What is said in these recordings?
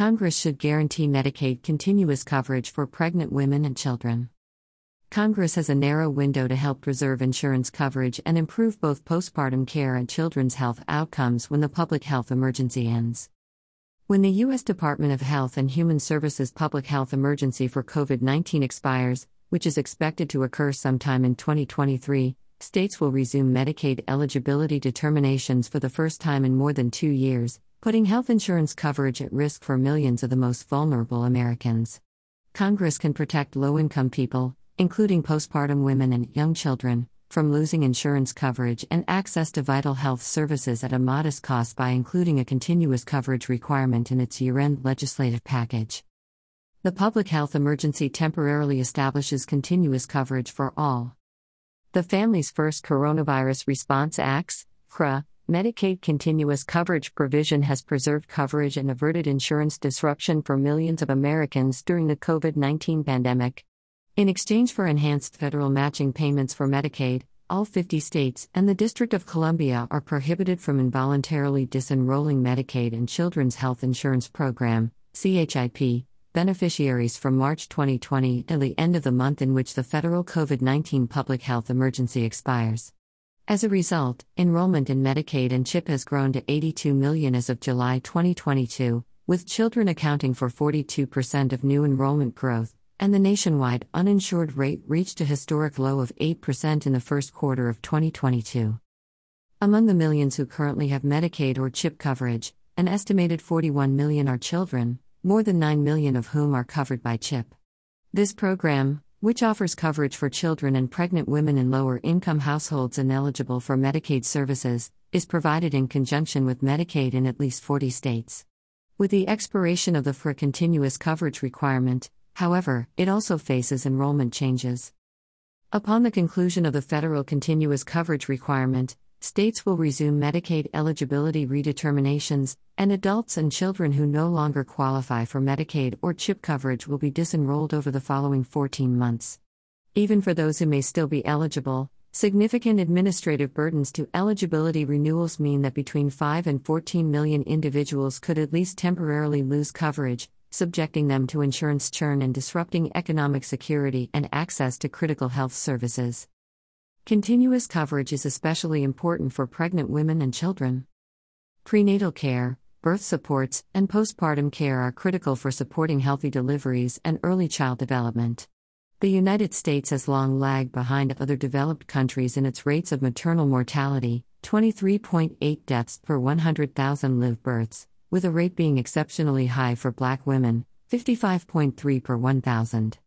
Congress should guarantee Medicaid continuous coverage for pregnant women and children. Congress has a narrow window to help preserve insurance coverage and improve both postpartum care and children's health outcomes when the public health emergency ends. When the U.S. Department of Health and Human Services public health emergency for COVID-19 expires, which is expected to occur sometime in 2023, states will resume Medicaid eligibility determinations for the first time in more than 2 years, putting health insurance coverage at risk for millions of the most vulnerable Americans. Congress can protect low-income people, including postpartum women and young children, from losing insurance coverage and access to vital health services at a modest cost by including a continuous coverage requirement in its year-end legislative package. The public health emergency temporarily establishes continuous coverage for all. The Families First Coronavirus Response Act's (FFRA) Medicaid continuous coverage provision has preserved coverage and averted insurance disruption for millions of Americans during the COVID-19 pandemic. In exchange for enhanced federal matching payments for Medicaid, all 50 states and the District of Columbia are prohibited from involuntarily disenrolling Medicaid and Children's Health Insurance Program (CHIP) beneficiaries from March 2020 till the end of the month in which the federal COVID-19 public health emergency expires. As a result, enrollment in Medicaid and CHIP has grown to 82 million as of July 2022, with children accounting for 42% of new enrollment growth, and the nationwide uninsured rate reached a historic low of 8% in the first quarter of 2022. Among the millions who currently have Medicaid or CHIP coverage, an estimated 41 million are children, more than 9 million of whom are covered by CHIP. This program, which offers coverage for children and pregnant women in lower-income households ineligible for Medicaid services, is provided in conjunction with Medicaid in at least 40 states. With the expiration of the FFRA continuous coverage requirement, however, it also faces enrollment changes. Upon the conclusion of the federal continuous coverage requirement, states will resume Medicaid eligibility redeterminations, and adults and children who no longer qualify for Medicaid or CHIP coverage will be disenrolled over the following 14 months. Even for those who may still be eligible, significant administrative burdens to eligibility renewals mean that between 5 and 14 million individuals could at least temporarily lose coverage, subjecting them to insurance churn and disrupting economic security and access to critical health services. Continuous coverage is especially important for pregnant women and children. Prenatal care, birth supports, and postpartum care are critical for supporting healthy deliveries and early child development. The United States has long lagged behind other developed countries in its rates of maternal mortality, 23.8 deaths per 100,000 live births, with a rate being exceptionally high for Black women, 55.3 per 1,000.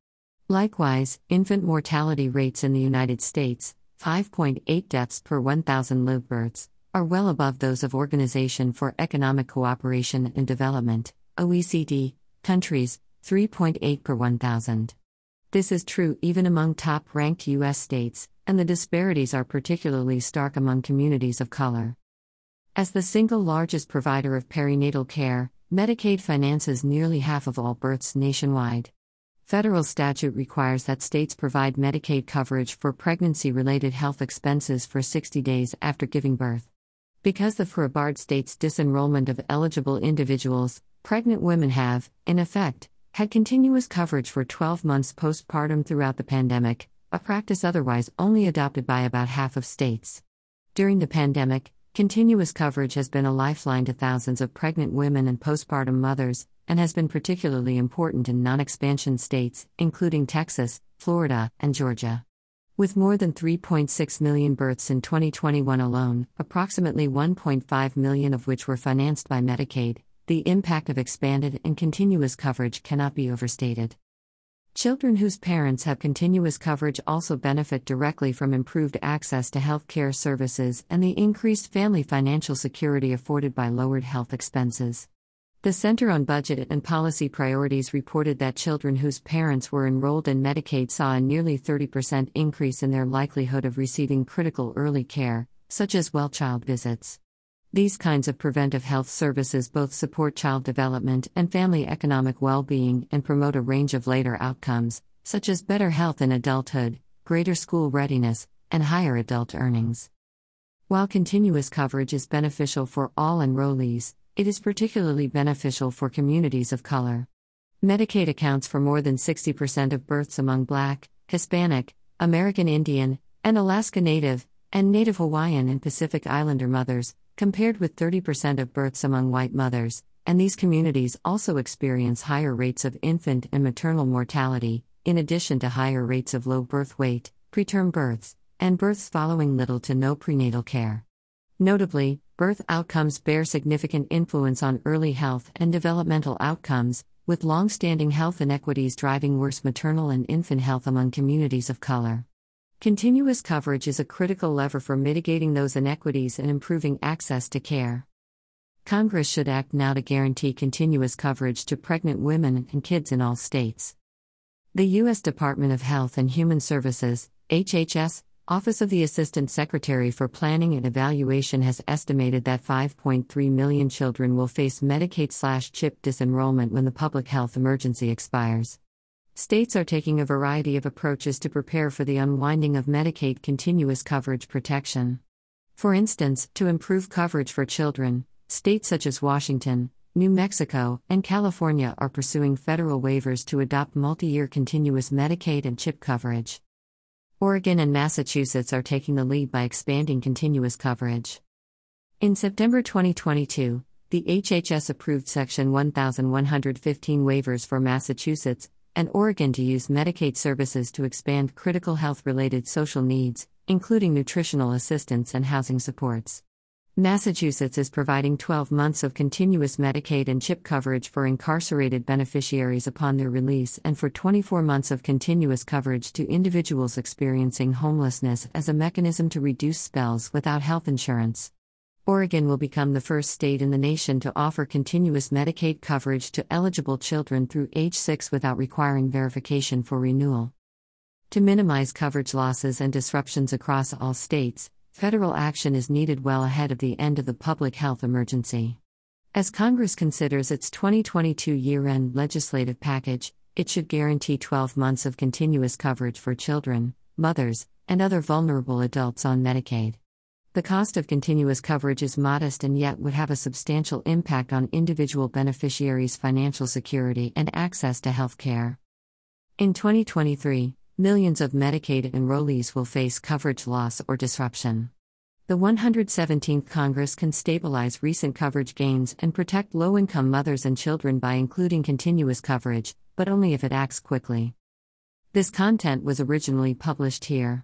Likewise, infant mortality rates in the United States, 5.8 deaths per 1,000 live births, are well above those of Organization for Economic Cooperation and Development, OECD, countries, 3.8 per 1,000. This is true even among top-ranked U.S. states, and the disparities are particularly stark among communities of color. As the single largest provider of perinatal care, Medicaid finances nearly half of all births nationwide. Federal statute requires that states provide Medicaid coverage for pregnancy-related health expenses for 60 days after giving birth. Because the FFRA barred states' disenrollment of eligible individuals, pregnant women have, in effect, had continuous coverage for 12 months postpartum throughout the pandemic, a practice otherwise only adopted by about half of states. During the pandemic, continuous coverage has been a lifeline to thousands of pregnant women and postpartum mothers, and has been particularly important in non-expansion states, including Texas, Florida, and Georgia. With more than 3.6 million births in 2021 alone, approximately 1.5 million of which were financed by Medicaid, the impact of expanded and continuous coverage cannot be overstated. Children whose parents have continuous coverage also benefit directly from improved access to health care services and the increased family financial security afforded by lowered health expenses. The Center on Budget and Policy Priorities reported that children whose parents were enrolled in Medicaid saw a nearly 30% increase in their likelihood of receiving critical early care, such as well-child visits. These kinds of preventive health services both support child development and family economic well-being and promote a range of later outcomes, such as better health in adulthood, greater school readiness, and higher adult earnings. While continuous coverage is beneficial for all enrollees, it is particularly beneficial for communities of color. Medicaid accounts for more than 60% of births among Black, Hispanic, American Indian, and Alaska Native, and Native Hawaiian and Pacific Islander mothers, compared with 30% of births among white mothers, and these communities also experience higher rates of infant and maternal mortality, in addition to higher rates of low birth weight, preterm births, and births following little to no prenatal care. Notably, birth outcomes bear significant influence on early health and developmental outcomes, with long-standing health inequities driving worse maternal and infant health among communities of color. Continuous coverage is a critical lever for mitigating those inequities and improving access to care. Congress should act now to guarantee continuous coverage to pregnant women and kids in all states. The U.S. Department of Health and Human Services, HHS, Office of the Assistant Secretary for Planning and Evaluation has estimated that 5.3 million children will face Medicaid/CHIP disenrollment when the public health emergency expires. States are taking a variety of approaches to prepare for the unwinding of Medicaid continuous coverage protection. For instance, to improve coverage for children, states such as Washington, New Mexico, and California are pursuing federal waivers to adopt multi-year continuous Medicaid and CHIP coverage. Oregon and Massachusetts are taking the lead by expanding continuous coverage. In September 2022, the HHS approved Section 1115 waivers for Massachusetts and Oregon to use Medicaid services to expand critical health-related social needs, including nutritional assistance and housing supports. Massachusetts is providing 12 months of continuous Medicaid and CHIP coverage for incarcerated beneficiaries upon their release and for 24 months of continuous coverage to individuals experiencing homelessness as a mechanism to reduce spells without health insurance. Oregon will become the first state in the nation to offer continuous Medicaid coverage to eligible children through age 6 without requiring verification for renewal. To minimize coverage losses and disruptions across all states, federal action is needed well ahead of the end of the public health emergency. As Congress considers its 2022 year-end legislative package, it should guarantee 12 months of continuous coverage for children, mothers, and other vulnerable adults on Medicaid. The cost of continuous coverage is modest and yet would have a substantial impact on individual beneficiaries' financial security and access to health care. In 2023, millions of Medicaid enrollees will face coverage loss or disruption. The 117th Congress can stabilize recent coverage gains and protect low-income mothers and children by including continuous coverage, but only if it acts quickly. This content was originally published here.